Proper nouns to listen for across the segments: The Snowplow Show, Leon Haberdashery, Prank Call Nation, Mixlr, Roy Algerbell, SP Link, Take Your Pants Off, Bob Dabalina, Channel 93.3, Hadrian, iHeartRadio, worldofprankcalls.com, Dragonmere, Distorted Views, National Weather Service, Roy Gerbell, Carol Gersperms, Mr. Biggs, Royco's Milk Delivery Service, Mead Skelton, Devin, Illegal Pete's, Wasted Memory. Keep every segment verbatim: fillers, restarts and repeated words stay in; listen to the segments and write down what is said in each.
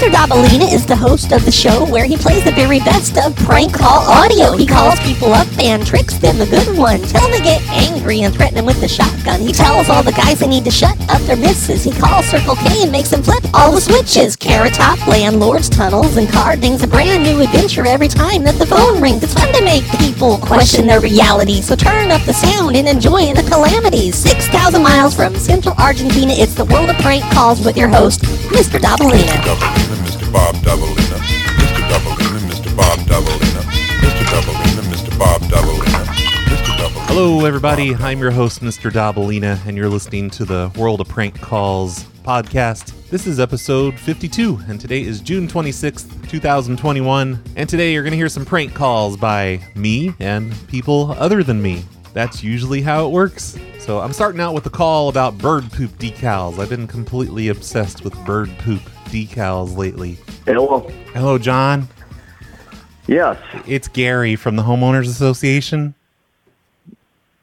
Mister Dabalina is the host of the show where he plays the very best of prank call audio. He calls people up and tricks them, the good ones. Tell them to get angry and threaten them with the shotgun. He tells all the guys they need to shut up their misses. He calls Circle K and makes them flip all the switches. Carrot Top, landlords, tunnels, and carding's a brand new adventure every time that the phone rings. It's fun to make people question their reality, so turn up the sound and enjoy the calamities. six thousand miles from central Argentina, it's the World of Prank Calls with your host, Mister Dabalina. Mister Bob Dabalina, Mister Dabalina, Mister Bob Dabalina, Mister Dabalina, Mister Bob Dabalina, Mister Dabalina. Hello, everybody. I'm your host, Mister Dabalina, and you're listening to the World of Prank Calls podcast. This is episode fifty-two, and today is June twenty-sixth, twenty twenty-one. And today you're going to hear some prank calls by me and people other than me. That's usually how it works. So I'm starting out with a call about bird poop decals. I've been completely obsessed with bird poop decals lately. Hello. Hello, John. Yes. It's Gary from the Homeowners Association.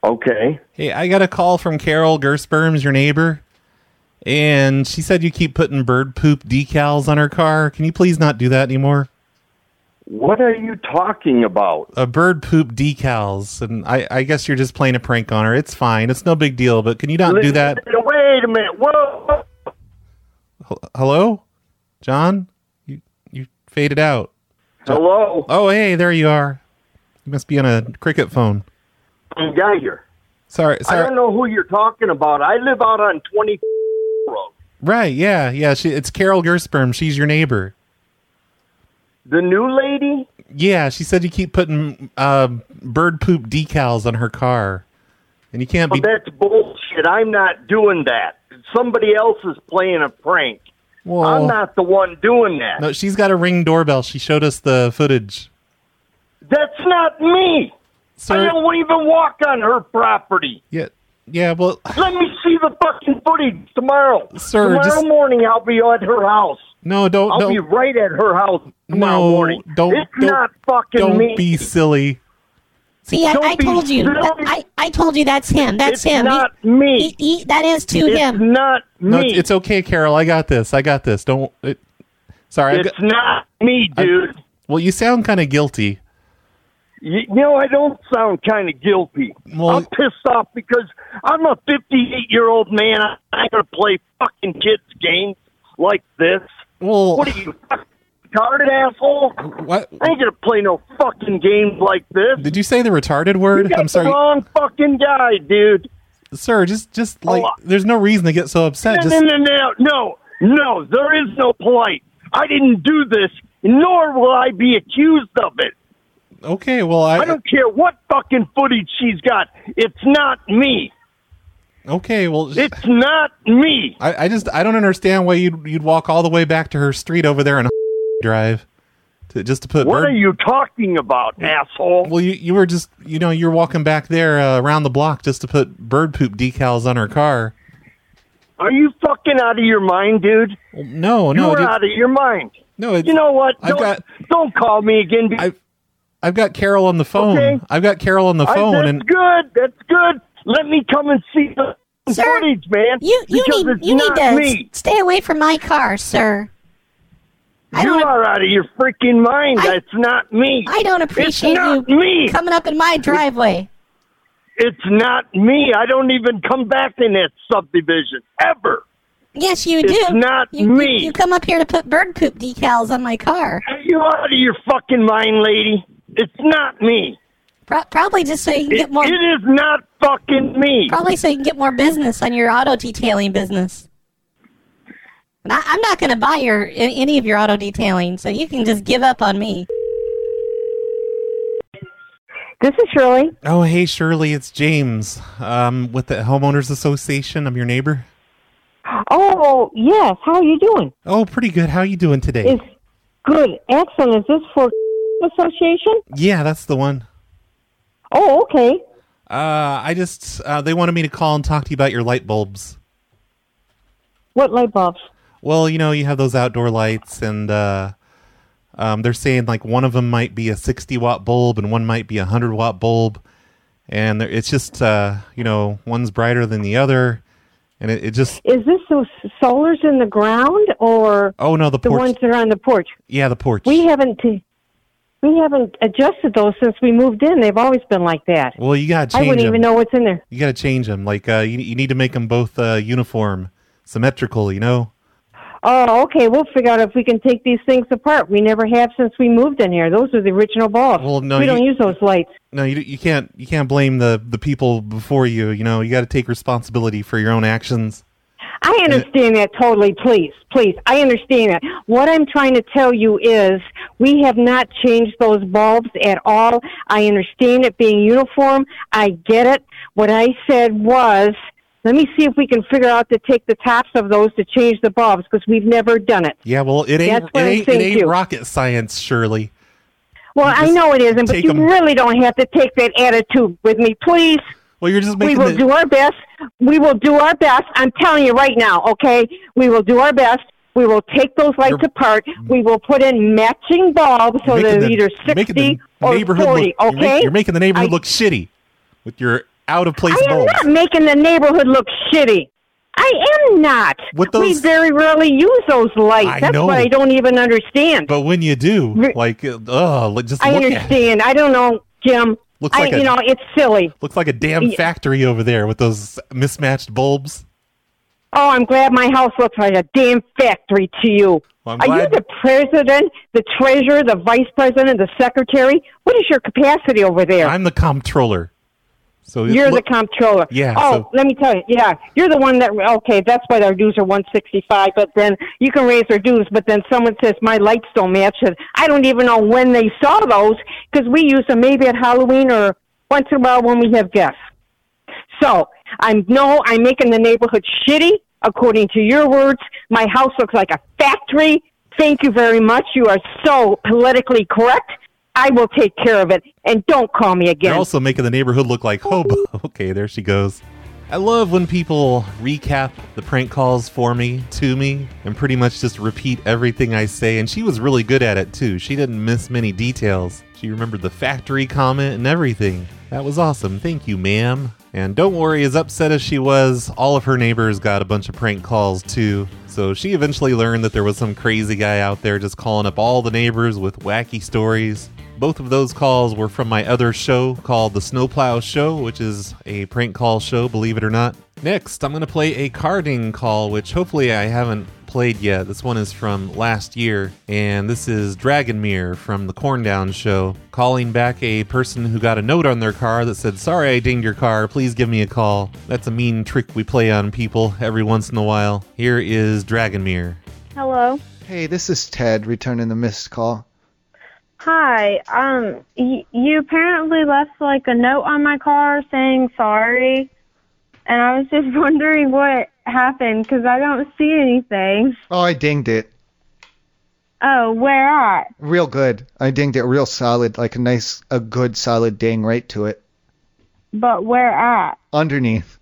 Okay. Hey, I got a call from Carol Gersperms, your neighbor, and she said you keep putting bird poop decals on her car. Can you please not do that anymore? What are you talking about? A bird poop decals, and I, I guess you're just playing a prank on her. It's fine. It's no big deal, but can you not do that? Wait a minute. Whoa. Hello? John? You you faded out. Hello? Oh, hey, there you are. You must be on a cricket phone. I'm Geiger. Sorry, sorry. I don't know who you're talking about. I live out on twenty Road. Right, yeah, yeah. She, it's Carol Gersperm. She's your neighbor. The new lady? Yeah, she said you keep putting uh, bird poop decals on her car. And you can't be... Oh, that's bullshit. I'm not doing that. Somebody else is playing a prank. Whoa. I'm not the one doing that. No, she's got a Ring doorbell. She showed us the footage. That's not me. Sir? I don't even walk on her property. Yeah, yeah, well... Let me see the fucking footage tomorrow. Sir, tomorrow just... morning I'll be at her house. No, don't. I'll don't. be right at her house tomorrow no, morning. Don't, it's don't, not fucking don't me. Don't be silly. See, I, I told you. That, I, I told you that's him. That's it's him. It's not he, me. He, he, that is to it's him. It's not me. No, it's, it's okay, Carol. I got this. I got this. Don't. It, sorry. It's got, not me, dude. I, well, you sound kind of guilty. You, you know, I don't sound kind of guilty. Well, I'm pissed off because I'm a fifty-eight-year-old man. I'm not going to play fucking kids' games like this. Well, what are you, fucking retarded asshole? What? I ain't gonna play no fucking games like this. Did you say the retarded word? You got I'm sorry. The wrong fucking guy, dude. Sir, just, just like, oh, there's no reason to get so upset. No, just... no, no, no, no, no, there is no polite. I didn't do this, nor will I be accused of it. Okay, well, I... I don't care what fucking footage she's got. It's not me. Okay, well... It's not me! I, I just... I don't understand why you'd, you'd walk all the way back to her street over there and drive. To, just to put... What bird... are you talking about, asshole? Well, you, you were just... You know, you're walking back there uh, around the block just to put bird poop decals on her car. Are you fucking out of your mind, dude? No, no... You're out of your mind. No, it's... You know what? I've don't, got... don't call me again. Because... I've, I've got Carol on the phone. Okay. I've got Carol on the phone. I, that's and... good. That's good. Let me come and see the sir, footage, man. You, you need, you need to me. stay away from my car, sir. I you don't, are out of your freaking mind. I, That's not me. I don't appreciate it's not you me. coming up in my driveway. It's, it's not me. I don't even come back in that subdivision, ever. Yes, you do. It's not you, me. You, you come up here to put bird poop decals on my car. Are you out of your fucking mind, lady? It's not me. Probably just so you can get more... It is not fucking me. Probably so you can get more business on your auto detailing business. And I, I'm not going to buy your any of your auto detailing, so you can just give up on me. This is Shirley. Oh, hey, Shirley. It's James um, with the Homeowners Association. I'm your neighbor. Oh, yes. How are you doing? Oh, pretty good. How are you doing today? It's good. Excellent. Is this for association? Yeah, that's the one. Oh, okay. Uh, I just, uh, they wanted me to call and talk to you about your light bulbs. What light bulbs? Well, you know, you have those outdoor lights, and uh, um, they're saying, like, one of them might be a sixty-watt bulb, and one might be a one hundred-watt bulb, and it's just, uh, you know, one's brighter than the other, And it, it just... Is this those solars in the ground or... Oh, no, the porch. The ones that are on the porch. Yeah, the porch. We haven't... T- We haven't adjusted those since we moved in. They've always been like that. Well, you got to change them. I wouldn't them. even know what's in there. You got to change them. Like, uh, you, you need to make them both uh, uniform, symmetrical, you know? Oh, okay. We'll figure out if we can take these things apart. We never have since we moved in here. Those are the original bulbs. Well, no, we you, don't use those lights. No, you you can't you can't blame the, the people before you. You know, you got to take responsibility for your own actions. I understand that totally, please, please. I understand that. What I'm trying to tell you is we have not changed those bulbs at all. I understand it being uniform. I get it. What I said was, let me see if we can figure out to take the tops of those to change the bulbs, because we've never done it. Yeah, well, it ain't, it ain't, it ain't rocket science, Shirley. Well, I know it isn't, but you them. really don't have to take that attitude with me, please. Well, you're just making we will the... do our best. We will do our best. I'm telling you right now, okay? We will do our best. We will take those lights you're... apart. We will put in matching bulbs so they're the, either sixty or forty, look, okay? You're, make, you're making the neighborhood I, look shitty with your out-of-place bulbs. I am bulbs. not making the neighborhood look shitty. I am not. With those... We very rarely use those lights. I That's know. what I don't even understand. But when you do, Re- like, uh, just I look understand. At I don't know, Jim. Looks like I, a, you know, it's silly. Looks like a damn factory over there with those mismatched bulbs. Oh, I'm glad my house looks like a damn factory to you. Well, Are you the president, the treasurer, the vice president, the secretary? What is your capacity over there? I'm the comptroller. So You're look, the comptroller. Yeah. Oh, so. Let me tell you. Yeah. You're the one that, okay, that's why our dues are one sixty-five, but then you can raise our dues, but then someone says, my lights don't match. And I don't even know when they saw those, because we use them maybe at Halloween or once in a while when we have guests. So, I'm no, I'm making the neighborhood shitty, according to your words. My house looks like a factory. Thank you very much. You are so politically correct. I will take care of it, and don't call me again. They're also making the neighborhood look like hobo. Okay, there she goes. I love when people recap the prank calls for me, to me, and pretty much just repeat everything I say. And she was really good at it, too. She didn't miss many details. She remembered the factory comment and everything. That was awesome. Thank you, ma'am. And don't worry, as upset as she was, all of her neighbors got a bunch of prank calls, too. So she eventually learned that there was some crazy guy out there just calling up all the neighbors with wacky stories. Both of those calls were from my other show called The Snowplow Show, which is a prank call show, believe it or not. Next, I'm going to play a carding call, which hopefully I haven't played yet. This one is from last year, and this is Dragonmere from The Corndown Show, calling back a person who got a note on their car that said, sorry I dinged your car, please give me a call. That's a mean trick we play on people every once in a while. Here is Dragonmere. Hello. Hey, this is Ted, returning the missed call. Hi, um, y- you apparently left, like, a note on my car saying sorry, and I was just wondering what happened, because I don't see anything. Oh, I dinged it. Oh, where at? Real good. I dinged it real solid, like a nice, a good solid ding right to it. But where at? Underneath.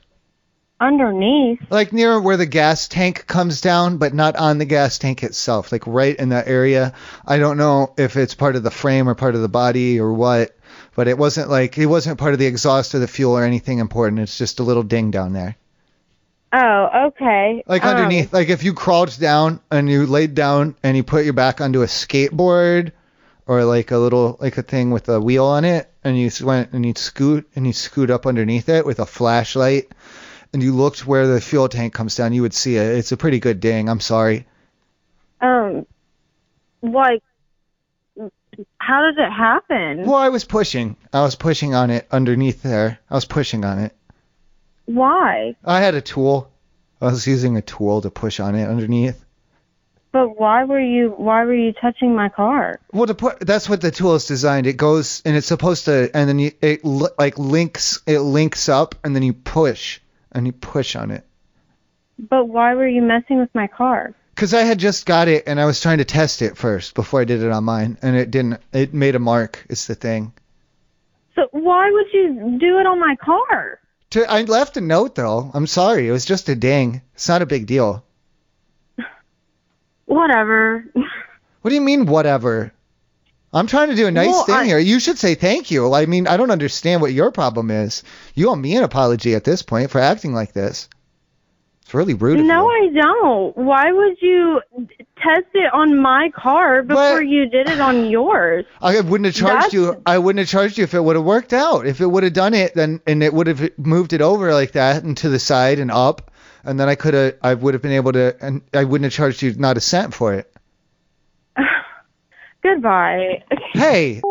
Underneath? Like, near where the gas tank comes down, but not on the gas tank itself. Like, right in that area. I don't know if it's part of the frame or part of the body or what, but it wasn't, like, it wasn't part of the exhaust or the fuel or anything important. It's just a little ding down there. Oh, okay. Like, underneath. Um, like, if you crawled down and you laid down and you put your back onto a skateboard or, like, a little, like, a thing with a wheel on it, and you went and you scoot and you scoot up underneath it with a flashlight, and you looked where the fuel tank comes down, you would see it. It's a pretty good ding. I'm sorry. Um, like, how did it happen? Well, I was pushing. I was pushing on it underneath there. I was pushing on it. Why? I had a tool. I was using a tool to push on it underneath. But why were you why were you touching my car? Well, to put, that's what the tool is designed. It goes, and it's supposed to, and then you, it like links, it links up, and then you push. And you push on it. But why were you messing with my car? Because I had just got it, and I was trying to test it first before I did it on mine, and it didn't. It made a mark. It's the thing. So why would you do it on my car? To, I left a note, though. I'm sorry. It was just a ding. It's not a big deal. Whatever. What do you mean, whatever? I'm trying to do a nice well, thing I... here. You should say thank you. I mean, I don't understand what your problem is. You owe me an apology at this point for acting like this. It's really rude. No, I don't. Why would you test it on my car before but, you did it on yours? I wouldn't have charged That's... you. I wouldn't have charged you if it would have worked out. If it would have done it, then and it would have moved it over like that and to the side and up, and then I could have. I would have been able to, and I wouldn't have charged you not a cent for it. Goodbye. Hey.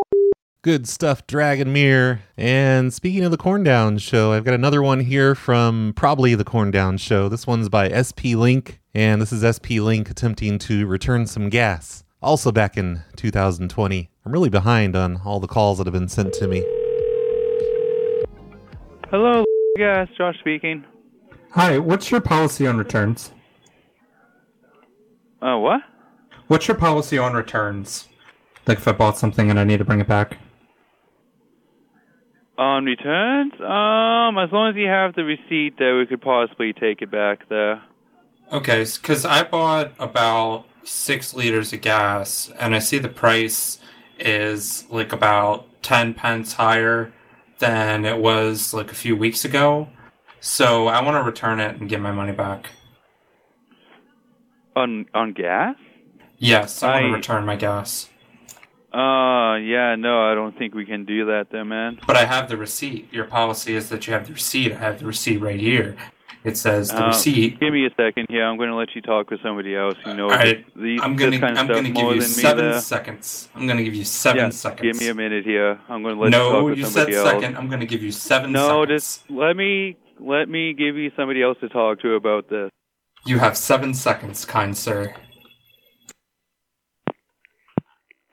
Good stuff, Dragonmere. And speaking of the Corndown Show, I've got another one here from probably the Corndown Show. This one's by S P Link, and this is S P Link attempting to return some gas. Also back in two thousand twenty. I'm really behind on all the calls that have been sent to me. Hello, gas. Josh speaking. Hi, what's your policy on returns? Uh, what? What's your policy on returns? Like if I bought something and I need to bring it back. On returns? Um, as long as you have the receipt that we could possibly take it back there. Okay, because I bought about six liters of gas, and I see the price is like about ten pence higher than it was like a few weeks ago. So I want to return it and get my money back. On on gas? Yes, I, I... want to return my gas. Uh, yeah, no, I don't think we can do that then, man. But I have the receipt. Your policy is that you have the receipt. I have the receipt right here. It says the uh, receipt. Give me a second here. I'm going to let you talk with somebody else. You know, uh, all right. These, I'm going kind of to give you seven me, seconds. I'm going to give you seven yeah, seconds. Give me a minute here. I'm going to let no, you talk with you somebody else. No, you said second. I'm going to give you seven no, seconds. No, just let me, let me give you somebody else to talk to about this. You have seven seconds, kind sir.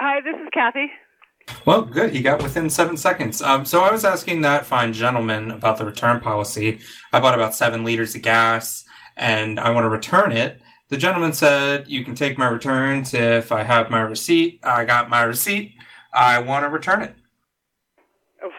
Hi, this is Kathy. Well, good. You got within seven seconds. Um, so I was asking that fine gentleman about the return policy. I bought about seven liters of gas, and I want to return it. The gentleman said, you can take my returns if I have my receipt. I got my receipt. I want to return it.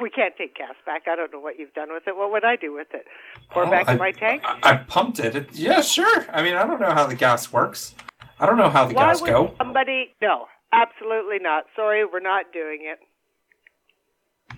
We can't take gas back. I don't know what you've done with it. What would I do with it? Pour oh, back I, in my tank? I, I pumped it. it. Yeah, sure. I mean, I don't know how the gas works. I don't know how the Why gas would go. Somebody... No. Absolutely not. Sorry, we're not doing it.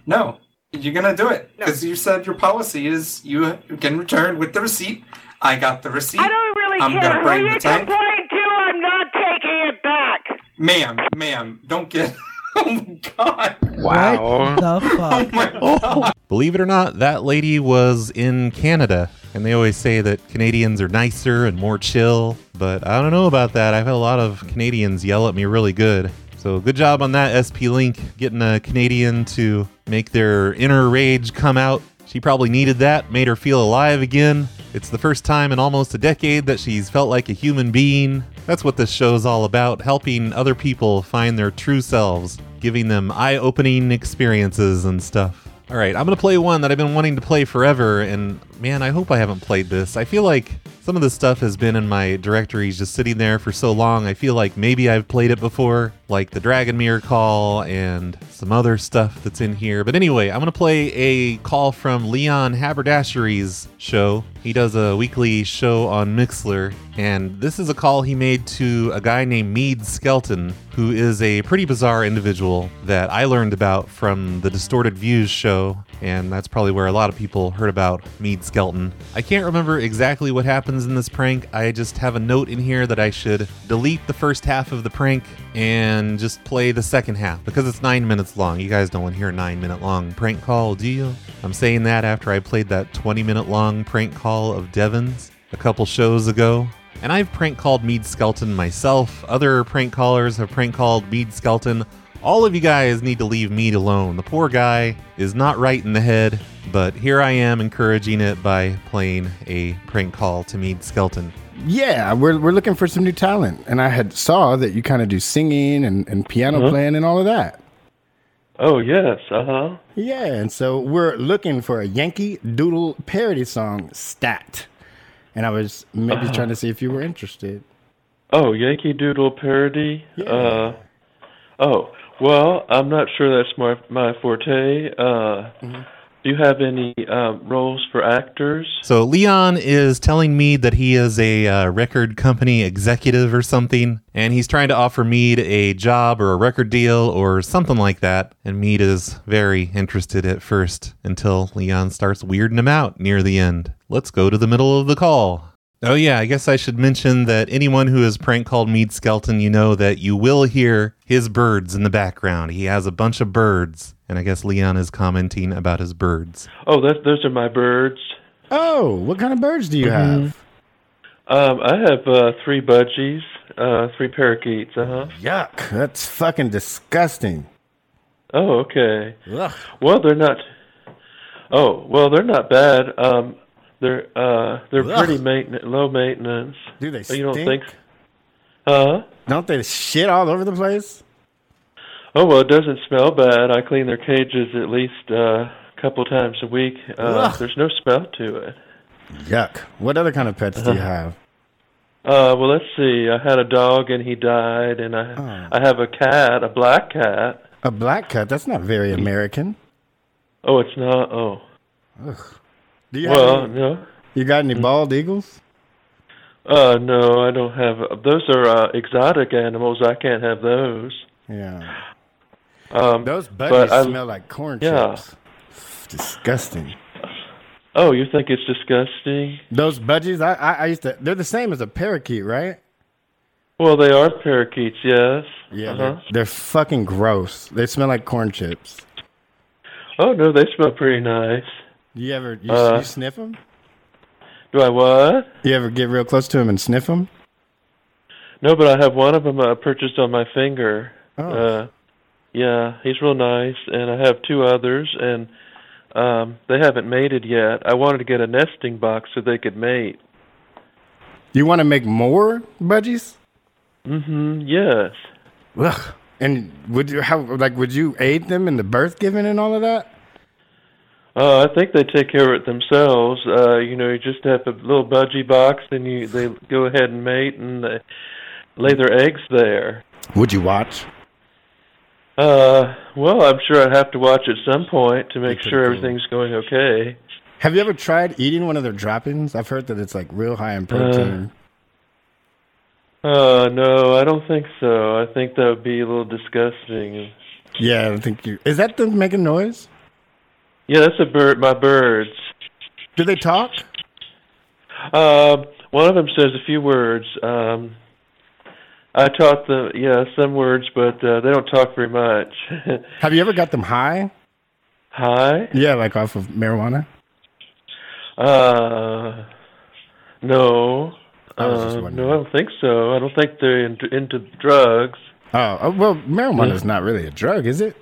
No, you're going to do it. Because no. You said your policy is you can return with the receipt. I got the receipt. I don't really I'm care. Who you complain to? I'm not taking it back. Ma'am, ma'am, don't get... Oh, my God. Wow. What the fuck? Oh, my God. Believe it or not, that lady was in Canada. And they always say that Canadians are nicer and more chill. But I don't know about that. I've had a lot of Canadians yell at me really good. So good job on that, S P Link, getting a Canadian to make their inner rage come out. She probably needed that, made her feel alive again. It's the first time in almost a decade that she's felt like a human being. That's what this show's all about, helping other people find their true selves, giving them eye-opening experiences and stuff. All right, I'm going to play one that I've been wanting to play forever, and man, I hope I haven't played this. I feel like some of this stuff has been in my directories just sitting there for so long, I feel like maybe I've played it before, like the Dragonmere call and some other stuff that's in here. But anyway, I'm going to play a call from Leon Haberdashery's show. He does a weekly show on Mixlr, and this is a call he made to a guy named Mead Skelton, who is a pretty bizarre individual that I learned about from the Distorted Views show, and that's probably where a lot of people heard about Mead Skelton. I can't remember exactly what happens in this prank. I just have a note in here that I should delete the first half of the prank and just play the second half, because it's nine minutes long. You guys don't want to hear a nine-minute long prank call, do you? I'm saying that after I played that twenty-minute long prank call of Devin's a couple shows ago. And I've prank called Mead Skelton myself. Other prank callers have prank called Mead Skelton. All of you guys need to leave Mead alone. The poor guy is not right in the head, but here I am encouraging it by playing a prank call to Mead Skelton. Yeah, we're we're looking for some new talent. And I had saw that you kind of do singing and, and piano uh-huh. playing and all of that. Oh, yes, uh-huh. Yeah, and so we're looking for a Yankee Doodle parody song, Stat. And I was maybe uh-huh. trying to see if you were interested. Oh, Yankee Doodle parody? Yeah. Uh, oh, well, I'm not sure that's my my forte. Uh, mm-hmm. Do you have any uh, roles for actors? So Leon is telling Mead that he is a uh, record company executive or something, and he's trying to offer Mead a job or a record deal or something like that. And Mead is very interested at first until Leon starts weirding him out near the end. Let's go to the middle of the call. Oh, yeah. I guess I should mention that anyone who has prank called Mead Skelton, you know that you will hear his birds in the background. He has a bunch of birds. And I guess Leon is commenting about his birds. Oh, that's, those are my birds. Oh, what kind of birds do you mm-hmm. have? Um, I have uh, three budgies, uh, three parakeets. Uh-huh. Yuck. That's fucking disgusting. Oh, okay. Ugh. Well, they're not... Oh, well, they're not bad. Um... They're uh, they're Ugh. pretty mainte- low maintenance. Do they stink? You don't think? Huh? Don't they shit all over the place? Oh, well, it doesn't smell bad. I clean their cages at least uh, a couple times a week. Uh, there's no smell to it. Yuck. What other kind of pets uh-huh. do you have? Uh, well, let's see. I had a dog and he died, and I oh. I have a cat, a black cat. A black cat? That's not very American. Oh, it's not? Oh. Ugh. Do you well, have any, no. You got any bald eagles? Uh, no, I don't have. Those are uh, exotic animals. I can't have those. Yeah. Um, those budgies I, smell like corn yeah. chips. It's disgusting. Oh, you think it's disgusting? Those budgies, I, I, I used to. They're the same as a parakeet, right? Well, they are parakeets, yes. Yeah, uh-huh. they're, they're fucking gross. They smell like corn chips. Oh no, they smell pretty nice. You ever you, uh, you sniff them? Do I what? You ever get real close to them and sniff them? No, but I have one of them I purchased on my finger. Oh. Uh, yeah, he's real nice, and I have two others, and um, they haven't mated yet. I wanted to get a nesting box so they could mate. You want to make more budgies? Mm-hmm. Yes. Ugh. And would you how like would you aid them in the birth giving and all of that? Uh, I think they take care of it themselves. Uh, you know, you just have a little budgie box, and you they go ahead and mate, and they lay their eggs there. Would you watch? Uh, well, I'm sure I'd have to watch at some point to make sure everything's going okay. Have you ever tried eating one of their droppings? I've heard that it's, like, real high in protein. Uh, uh, no, I don't think so. I think that would be a little disgusting. Yeah, I think you... Is that them making noise? Yeah, that's a bird. My birds. Do they talk? Um, one of them says a few words. Um, I taught them, yeah, some words, but uh, they don't talk very much. Have you ever got them high? High? Yeah, like off of marijuana. Uh, no. I was just wondering. Uh, no, I don't think so. I don't think they're into, into drugs. Oh, well, marijuana is not really a drug, is it?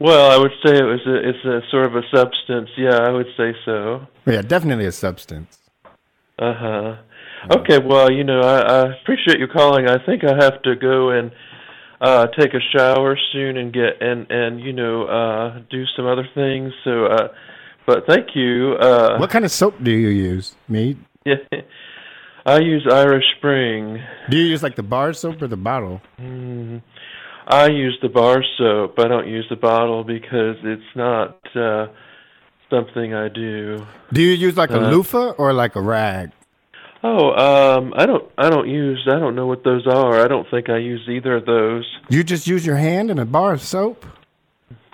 Well, I would say it was a, it's a sort of a substance. Yeah, I would say so. Yeah, definitely a substance. Uh-huh. Okay, well, you know, I, I appreciate you calling. I think I have to go and uh, take a shower soon and, get, and, and you know, uh, do some other things. So, uh, but thank you. Uh, what kind of soap do you use, Mead? Yeah, I use Irish Spring. Do you use, like, the bar soap or the bottle? Mm-hmm. I use the bar soap. I don't use the bottle because it's not uh, something I do. Do you use like uh, a loofah or like a rag? Oh, um, I don't. I don't use. I don't know what those are. I don't think I use either of those. You just use your hand and a bar of soap.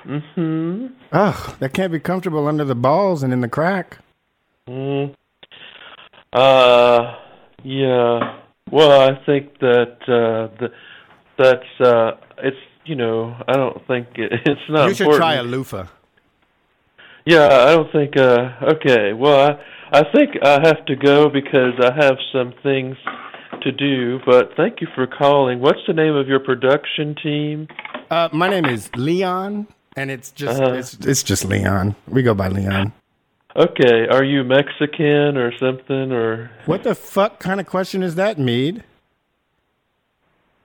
Mm-hmm. Oh, that can't be comfortable under the balls and in the crack. Mm. Uh. Yeah. Well, I think that uh, the. That's, uh, it's, you know, I don't think it, it's not important. You should important. try a loofah. Yeah, I don't think, uh, okay, well, I, I think I have to go because I have some things to do, but thank you for calling. What's the name of your production team? Uh, my name is Leon, and it's just, uh, it's, it's just Leon. We go by Leon. Okay, are you Mexican or something, or? What the fuck kind of question is that, Mead?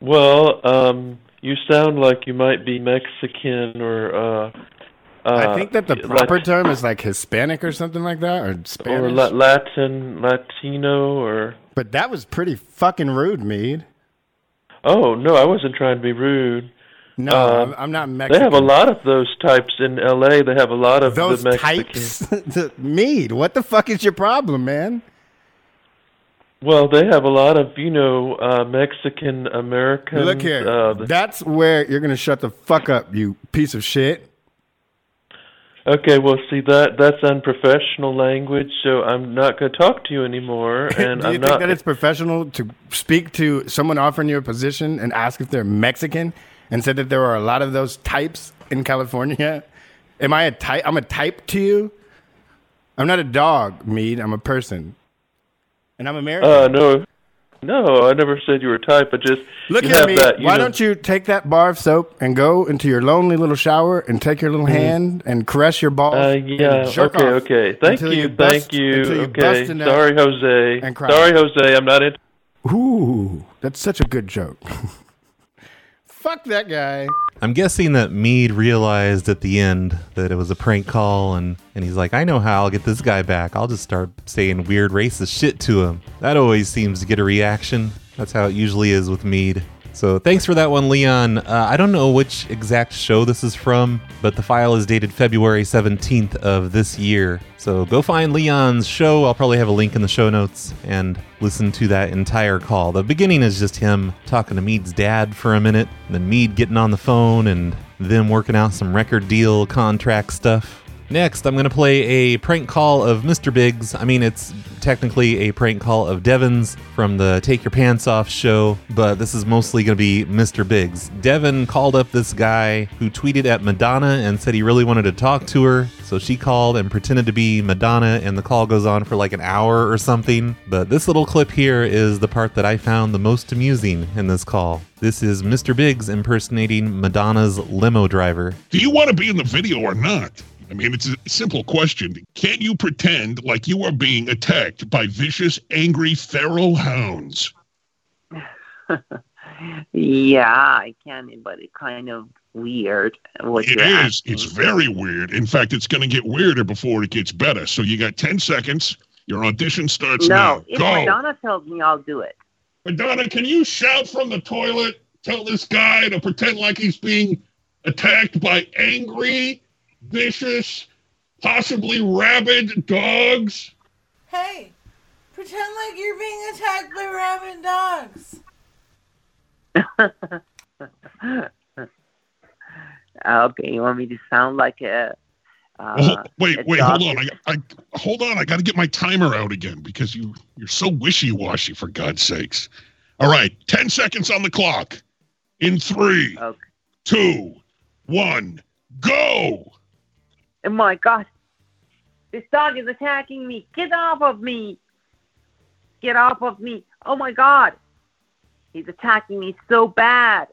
Well, um, you sound like you might be Mexican or... Uh, uh, I think that the proper Lat- term is like Hispanic or something like that, or Spanish. Or la- Latin, Latino, or... But that was pretty fucking rude, Mead. Oh, no, I wasn't trying to be rude. No, uh, I'm not Mexican. They have a lot of those types in L A. They have a lot of those the Mexicans. Those types? Mead, what the fuck is your problem, man? Well, they have a lot of, you know, uh, Mexican Americans. Look here. Uh, that's where you're going to shut the fuck up, you piece of shit. Okay, well, see, that that's unprofessional language, so I'm not going to talk to you anymore. And Do you I'm think not... that it's professional to speak to someone offering you a position and ask if they're Mexican and said that there are a lot of those types in California? Am I a type? I'm a type to you? I'm not a dog, Mead. I'm a person. And I'm American. Uh, no. No, I never said you were type, but just... Look you at have me. That, you Why know. Don't you take that bar of soap and go into your lonely little shower and take your little mm. hand and caress your balls? Uh, yeah, okay, okay. Thank you, you bust, thank you. you okay, sorry, Jose. Sorry, Jose, I'm not in... Ooh, that's such a good joke. Fuck that guy. I'm guessing that Mead realized at the end that it was a prank call, and, and he's like, I know how I'll get this guy back. I'll just start saying weird racist shit to him. That always seems to get a reaction. That's how it usually is with Mead. So thanks for that one, Leon. Uh, I don't know which exact show this is from, but the file is dated February seventeenth of this year. So go find Leon's show. I'll probably have a link in the show notes and listen to that entire call. The beginning is just him talking to Mead's dad for a minute, then Mead getting on the phone and them working out some record deal contract stuff. Next, I'm going to play a prank call of Mister Biggs. I mean, it's technically a prank call of Devin's from the Take Your Pants Off show, but this is mostly going to be Mister Biggs. Devin called up this guy who tweeted at Madonna and said he really wanted to talk to her, so she called and pretended to be Madonna, and the call goes on for like an hour or something. But this little clip here is the part that I found the most amusing in this call. This is Mister Biggs impersonating Madonna's limo driver. Do you want to be in the video or not? I mean, it's a simple question. Can you pretend like you are being attacked by vicious, angry, feral hounds? Yeah, I can, but it's kind of weird. What it you're is. Asking. It's very weird. In fact, it's going to get weirder before it gets better. So you got ten seconds. Your audition starts no, now. No, if Go. Madonna tells me, I'll do it. Madonna, can you shout from the toilet, tell this guy to pretend like he's being attacked by angry... vicious, possibly rabid dogs. Hey, pretend like you're being attacked by rabid dogs. Okay, you want me to sound like a? Uh, well, wait, a wait, hold on. I, I hold on. I got to get my timer out again because you you're so wishy-washy. For God's sakes! All right, ten seconds on the clock. In three, okay. two, one, go. Oh my gosh, this dog is attacking me. Get off of me. Get off of me. Oh my God. He's attacking me so bad.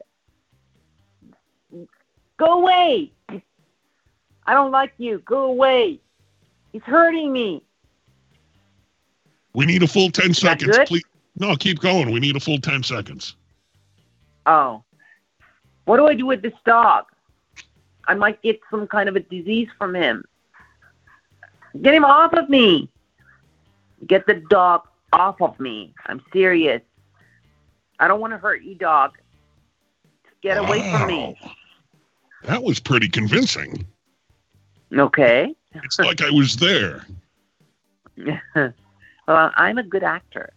Go away. I don't like you. Go away. He's hurting me. We need a full ten is seconds. Please. No, keep going. We need a full ten seconds. Oh. What do I do with this dog? I might get some kind of a disease from him. Get him off of me. Get the dog off of me. I'm serious. I don't want to hurt you, dog. Get wow. away from me. That was pretty convincing. Okay. It's like I was there. Well, I'm a good actor.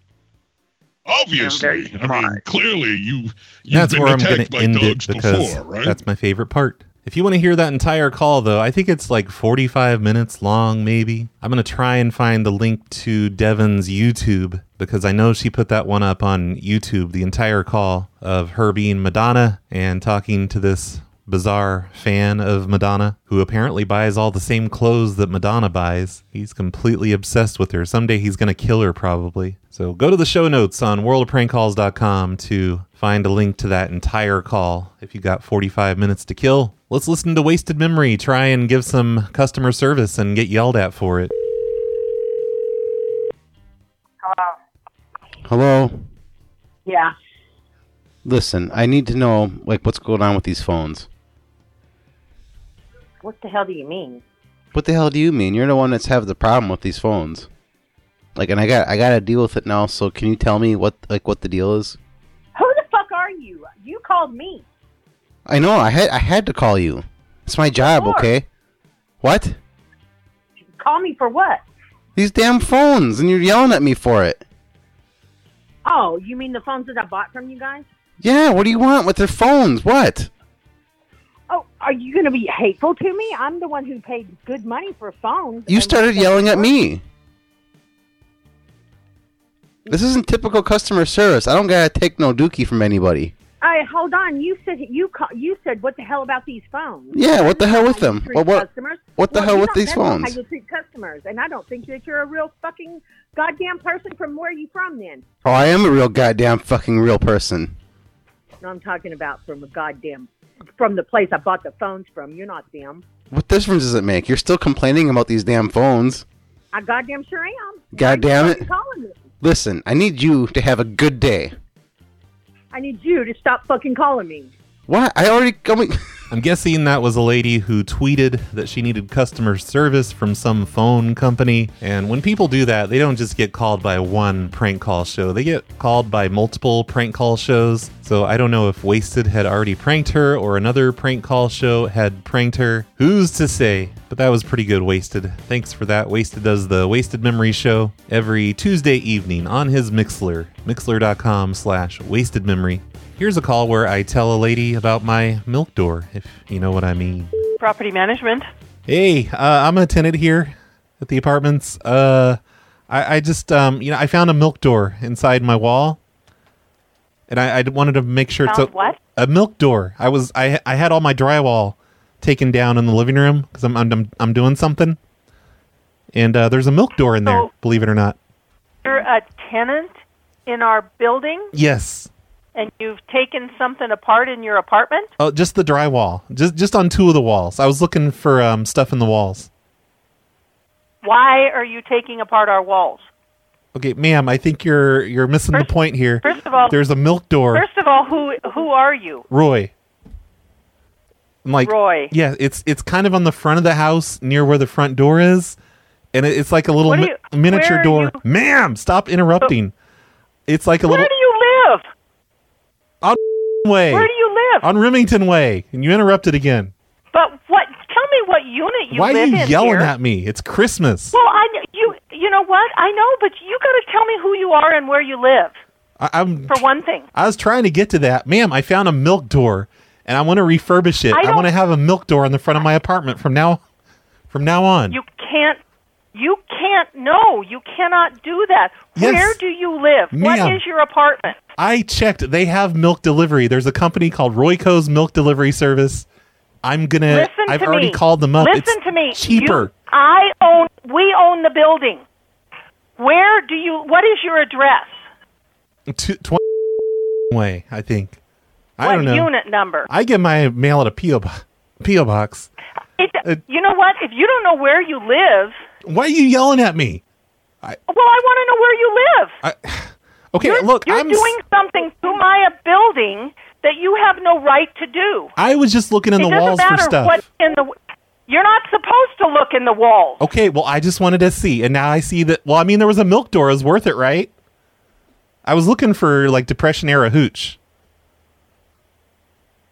Obviously. I mean, clearly you, you've that's been where attacked I'm by dogs before, right? That's my favorite part. If you want to hear that entire call, though, I think it's like forty-five minutes long, maybe. I'm going to try and find the link to Devin's YouTube, because I know she put that one up on YouTube, the entire call of her being Madonna and talking to this bizarre fan of Madonna, who apparently buys all the same clothes that Madonna buys. He's completely obsessed with her. Someday he's going to kill her, probably. So go to the show notes on world of prank calls dot com to find a link to that entire call if you got forty-five minutes to kill. Let's listen to Wasted Memory, try and give some customer service and get yelled at for it. Hello. Hello. Yeah. Listen, I need to know, like, what's going on with these phones. What the hell do you mean? What the hell do you mean? You're the one that's having the problem with these phones. Like, and I got I got to deal with it now, so can you tell me what, like, what the deal is? Who the fuck are you? You called me. I know, I had I had to call you. It's my job, sure. Okay? What? Call me for what? These damn phones, and you're yelling at me for it. Oh, you mean the phones that I bought from you guys? Yeah, what do you want with their phones? What? Oh, are you going to be hateful to me? I'm the one who paid good money for a phone. You started yelling at me. This isn't typical customer service. I don't gotta take no dookie from anybody. All right, hold on. You said you call, you said what the hell about these phones? Yeah, what the hell with them? Well, what customers? What the well, hell with these phones? How you treat customers, and I don't think that you're a real fucking goddamn person. From where are you from, then? Oh, I am a real goddamn fucking real person. No, I'm talking about from a goddamn from the place I bought the phones from. You're not them. What difference does it make? You're still complaining about these damn phones. I goddamn sure am. Goddamn it! Calling me. Listen, I need you to have a good day. I need you to stop fucking calling me. What? I already... Coming. I'm guessing that was a lady who tweeted that she needed customer service from some phone company. And when people do that, they don't just get called by one prank call show. They get called by multiple prank call shows. So I don't know if Wasted had already pranked her or another prank call show had pranked her. Who's to say? But that was pretty good, Wasted. Thanks for that. Wasted does the Wasted Memory Show every Tuesday evening on his Mixlr. Mixlr.com slash Wasted Memory. Here's a call where I tell a lady about my milk door, if you know what I mean. Property management. Hey, uh, I'm a tenant here at the apartments. Uh, I, I just, um, you know, I found a milk door inside my wall, and I, I wanted to make sure found it's a, what? a milk door. I was, I, I had all my drywall taken down in the living room because I'm, I'm, I'm doing something, and uh, there's a milk door in there. So, believe it or not, you're a tenant in our building. Yes. And you've taken something apart in your apartment? Oh, just the drywall. Just just on two of the walls. I was looking for um, stuff in the walls. Why are you taking apart our walls? Okay, ma'am, I think you're you're missing first, the point here. First of all, there's a milk door. First of all, who who are you? Roy. I'm like, Roy. Yeah, it's it's kind of on the front of the house near where the front door is. And it, it's like a little mi- you, miniature door. You? Ma'am, stop interrupting. Oh. It's like a where little... Way. Where do you live? On Remington Way. And you interrupted again. But what? Tell me what unit you Why live in. Why are you yelling here? At me? It's Christmas. Well, I you you know what? I know, but you got to tell me who you are and where you live. I, I'm for one thing. I was trying to get to that, ma'am. I found a milk door, and I want to refurbish it. I, I want to have a milk door in the front of my apartment from now from now on. You can't. You can't. No, you cannot do that. Yes, where do you live? Ma'am. What is your apartment? I checked. They have milk delivery. There's a company called Royco's Milk Delivery Service. I'm going to... I've to already me. called them up. Listen it's to me. cheaper. You, I own... We own the building. Where do you... What is your address? twenty way, I think. I what don't know. Unit number? I get my mail at a P O, P O box. It, uh, you know what? If you don't know where you live... Why are you yelling at me? I, well, I want to know where you live. I... Okay, you're, look, you're I'm doing something to my building that you have no right to do. I was just looking in it the walls for stuff. What's in the, you're not supposed to look in the walls. Okay, well, I just wanted to see, and now I see that. Well, I mean, there was a milk door. It was worth it, right? I was looking for like Depression era hooch.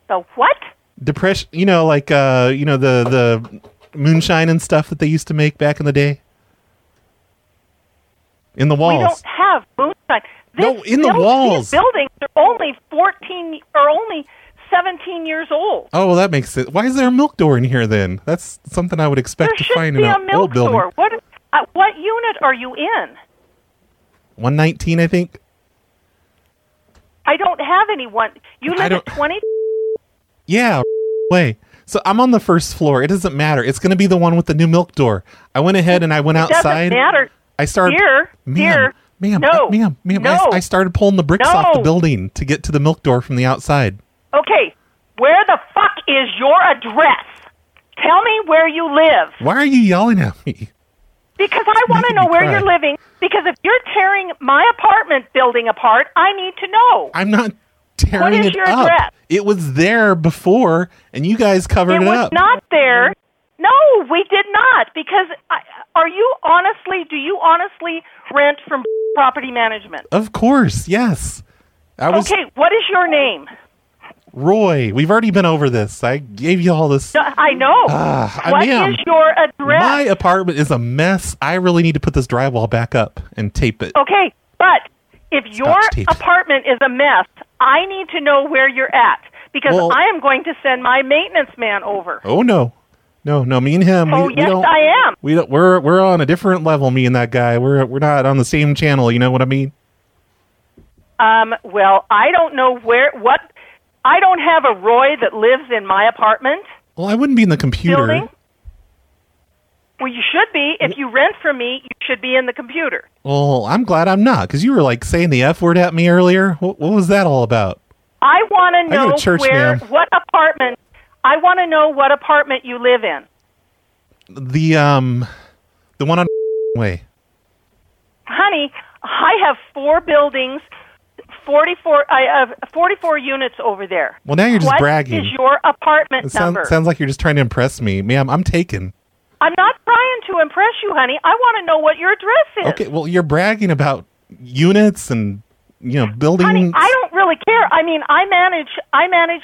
The what? Depression, you know, like uh, you know the the moonshine and stuff that they used to make back in the day. In the walls. We don't have moonshine. This no, in the build, walls. These buildings are only fourteen or only seventeen years old. Oh, well, that makes sense. Why is there a milk door in here then? That's something I would expect there to find in an old building. There should be a milk door. What, uh, what unit are you in? one nineteen, I think. I don't have any one. You live at twenty? Yeah, way. So I'm on the first floor. It doesn't matter. It's going to be the one with the new milk door. I went ahead and I went it outside. It doesn't matter. I started... Here, ma'am, here. Ma'am, no, I, ma'am, ma'am, no, I, I started pulling the bricks no. off the building to get to the milk door from the outside. Okay, where the fuck is your address? Tell me where you live. Why are you yelling at me? Because I want to know where cry. You're living, because if you're tearing my apartment building apart, I need to know. I'm not tearing it up. What is your up. address? It was there before, and you guys covered it, it up. It was not there. No, we did not, because... I, Are you honestly, do you honestly rent from property management? Of course, yes. I was... Okay, what is your name? Roy. We've already been over this. I gave you all this. No, I know. Uh, what ma'am, is your address? My apartment is a mess. I really need to put this drywall back up and tape it. Okay, but if Scotch your tape. apartment is a mess, I need to know where you're at. because well, I am going to send my maintenance man over. Oh, no. No, no, me and him. Oh, we, yes, we don't, I am. We don't, we're we're on a different level, me and that guy. We're we're not on the same channel, you know what I mean? Um, well, I don't know where, what, I don't have a Roy that lives in my apartment. Well, I wouldn't be in the computer. Building. Well, you should be. If you rent from me, you should be in the computer. Well, I'm glad I'm not, because you were, like, saying the F word at me earlier. What, what was that all about? I want to know church, where, ma'am. what apartment, I want to know what apartment you live in. The, um, the one on way. Honey, I have four buildings, forty-four, I have forty-four units over there. Well, now you're just what bragging. What is your apartment it sound, number? Sounds like you're just trying to impress me. Ma'am, I'm taken. I'm not trying to impress you, honey. I want to know what your address is. Okay, well, you're bragging about units and, you know, buildings. Honey, I don't really care. I mean, I manage I manage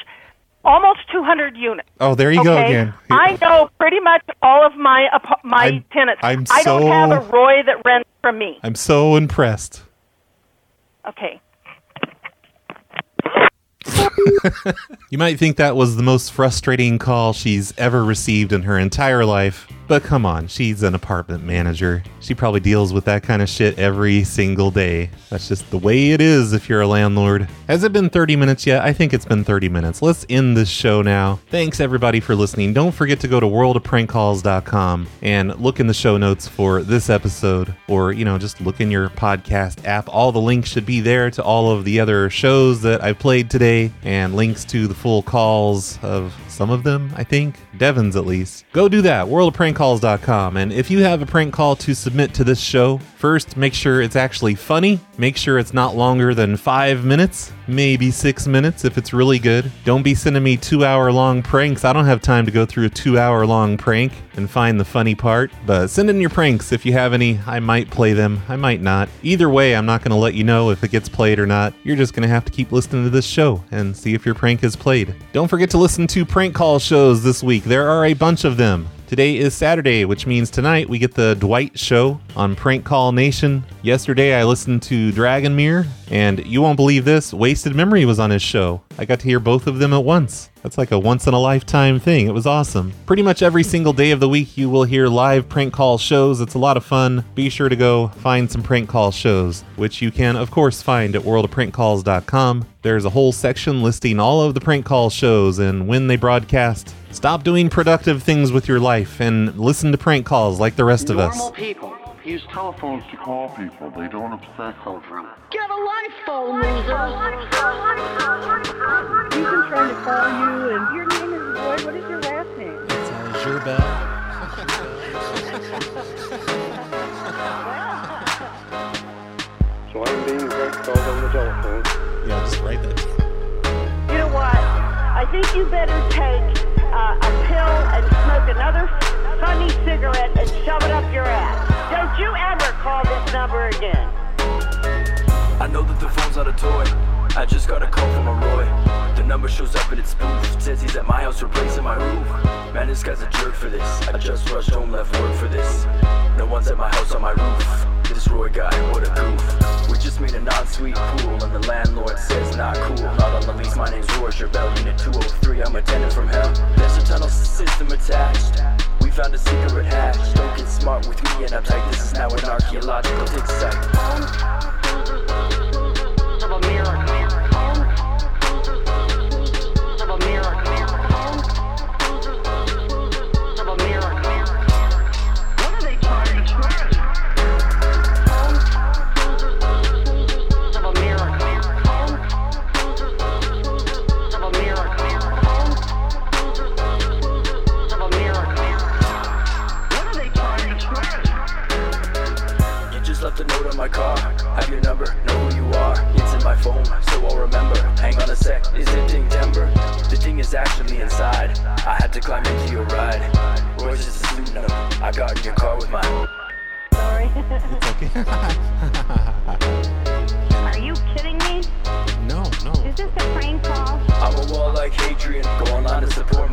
almost two hundred units. Oh, there you okay? go again. Here. I know pretty much all of my my I'm, tenants. I'm so, I don't have a Roy that rents from me. I'm so impressed. Okay. You might think that was the most frustrating call she's ever received in her entire life, but come on, she's an apartment manager. She probably deals with that kind of shit every single day. That's just the way it is if you're a landlord. Has it been thirty minutes yet? I think it's been thirty minutes. Let's end this show now. Thanks everybody for listening. Don't forget to go to world of prank calls dot com and look in the show notes for this episode, or, you know, just look in your podcast app. All the links should be there to all of the other shows that I played today, and links to the full calls of some of them, I think. Devin's at least. Go do that, world of prank calls dot com. And if you have a prank call to submit to this show, first make sure it's actually funny. Make sure it's not longer than five minutes, maybe six minutes if it's really good. Don't be sending me two hour long pranks. I don't have time to go through a two hour long prank and find the funny part. But send in your pranks if you have any. I might play them, I might not. Either way, I'm not going to let you know if it gets played or not. You're just going to have to keep listening to this show and see if your prank is played. Don't forget to listen to prank call shows this week. There are a bunch of them. Today is Saturday, which means tonight we get the Dwight show on Prank Call Nation. Yesterday I listened to Dragonmere, and you won't believe this, Wasted Memory was on his show. I got to hear both of them at once. That's like a once-in-a-lifetime thing. It was awesome. Pretty much every single day of the week you will hear live prank call shows. It's a lot of fun. Be sure to go find some prank call shows, which you can, of course, find at world of prank calls dot com. There's a whole section listing all of the prank call shows and when they broadcast. Stop doing productive things with your life and listen to prank calls like the rest of us. Normal people use telephones to call people. They don't have prank calls. Get a life phone, loser. We've been trying to call you, and your name is Roy. What is your last name? It's Algerbell. So I'm being prank called on the telephone. Yeah, just write that. You know what? I think you better take... Uh, a pill and smoke another funny cigarette and shove it up your ass. Don't you ever call this number again. I know that the phone's not a toy. I just got a call from a Roy. The number shows up and it's spoofed. Says he's at my house replacing my roof. Man, this guy's a jerk for this. I just rushed home, left work for this. No one's at my house on my roof. This Roy guy, what a goof. We just made a non-sweet pool and the landlord says not cool. Not on the lease, my name's Roy Gerbell, unit two oh three, I'm a tenant from hell. There's a tunnel system attached. We found a secret hatch. Don't get smart with me and I'm tight. This is now an archaeological dig site of a miracle. My car, have your number, know who you are. It's in my phone, so I'll remember. Hang on a sec, is it ding timber? The thing is actually inside. I had to climb into your ride. Roy's just a pseudonym. I got in your car with my. Sorry. It's okay. Are you kidding me? No, no. Is this a prank call? I'm a wall like Hadrian. Go online to support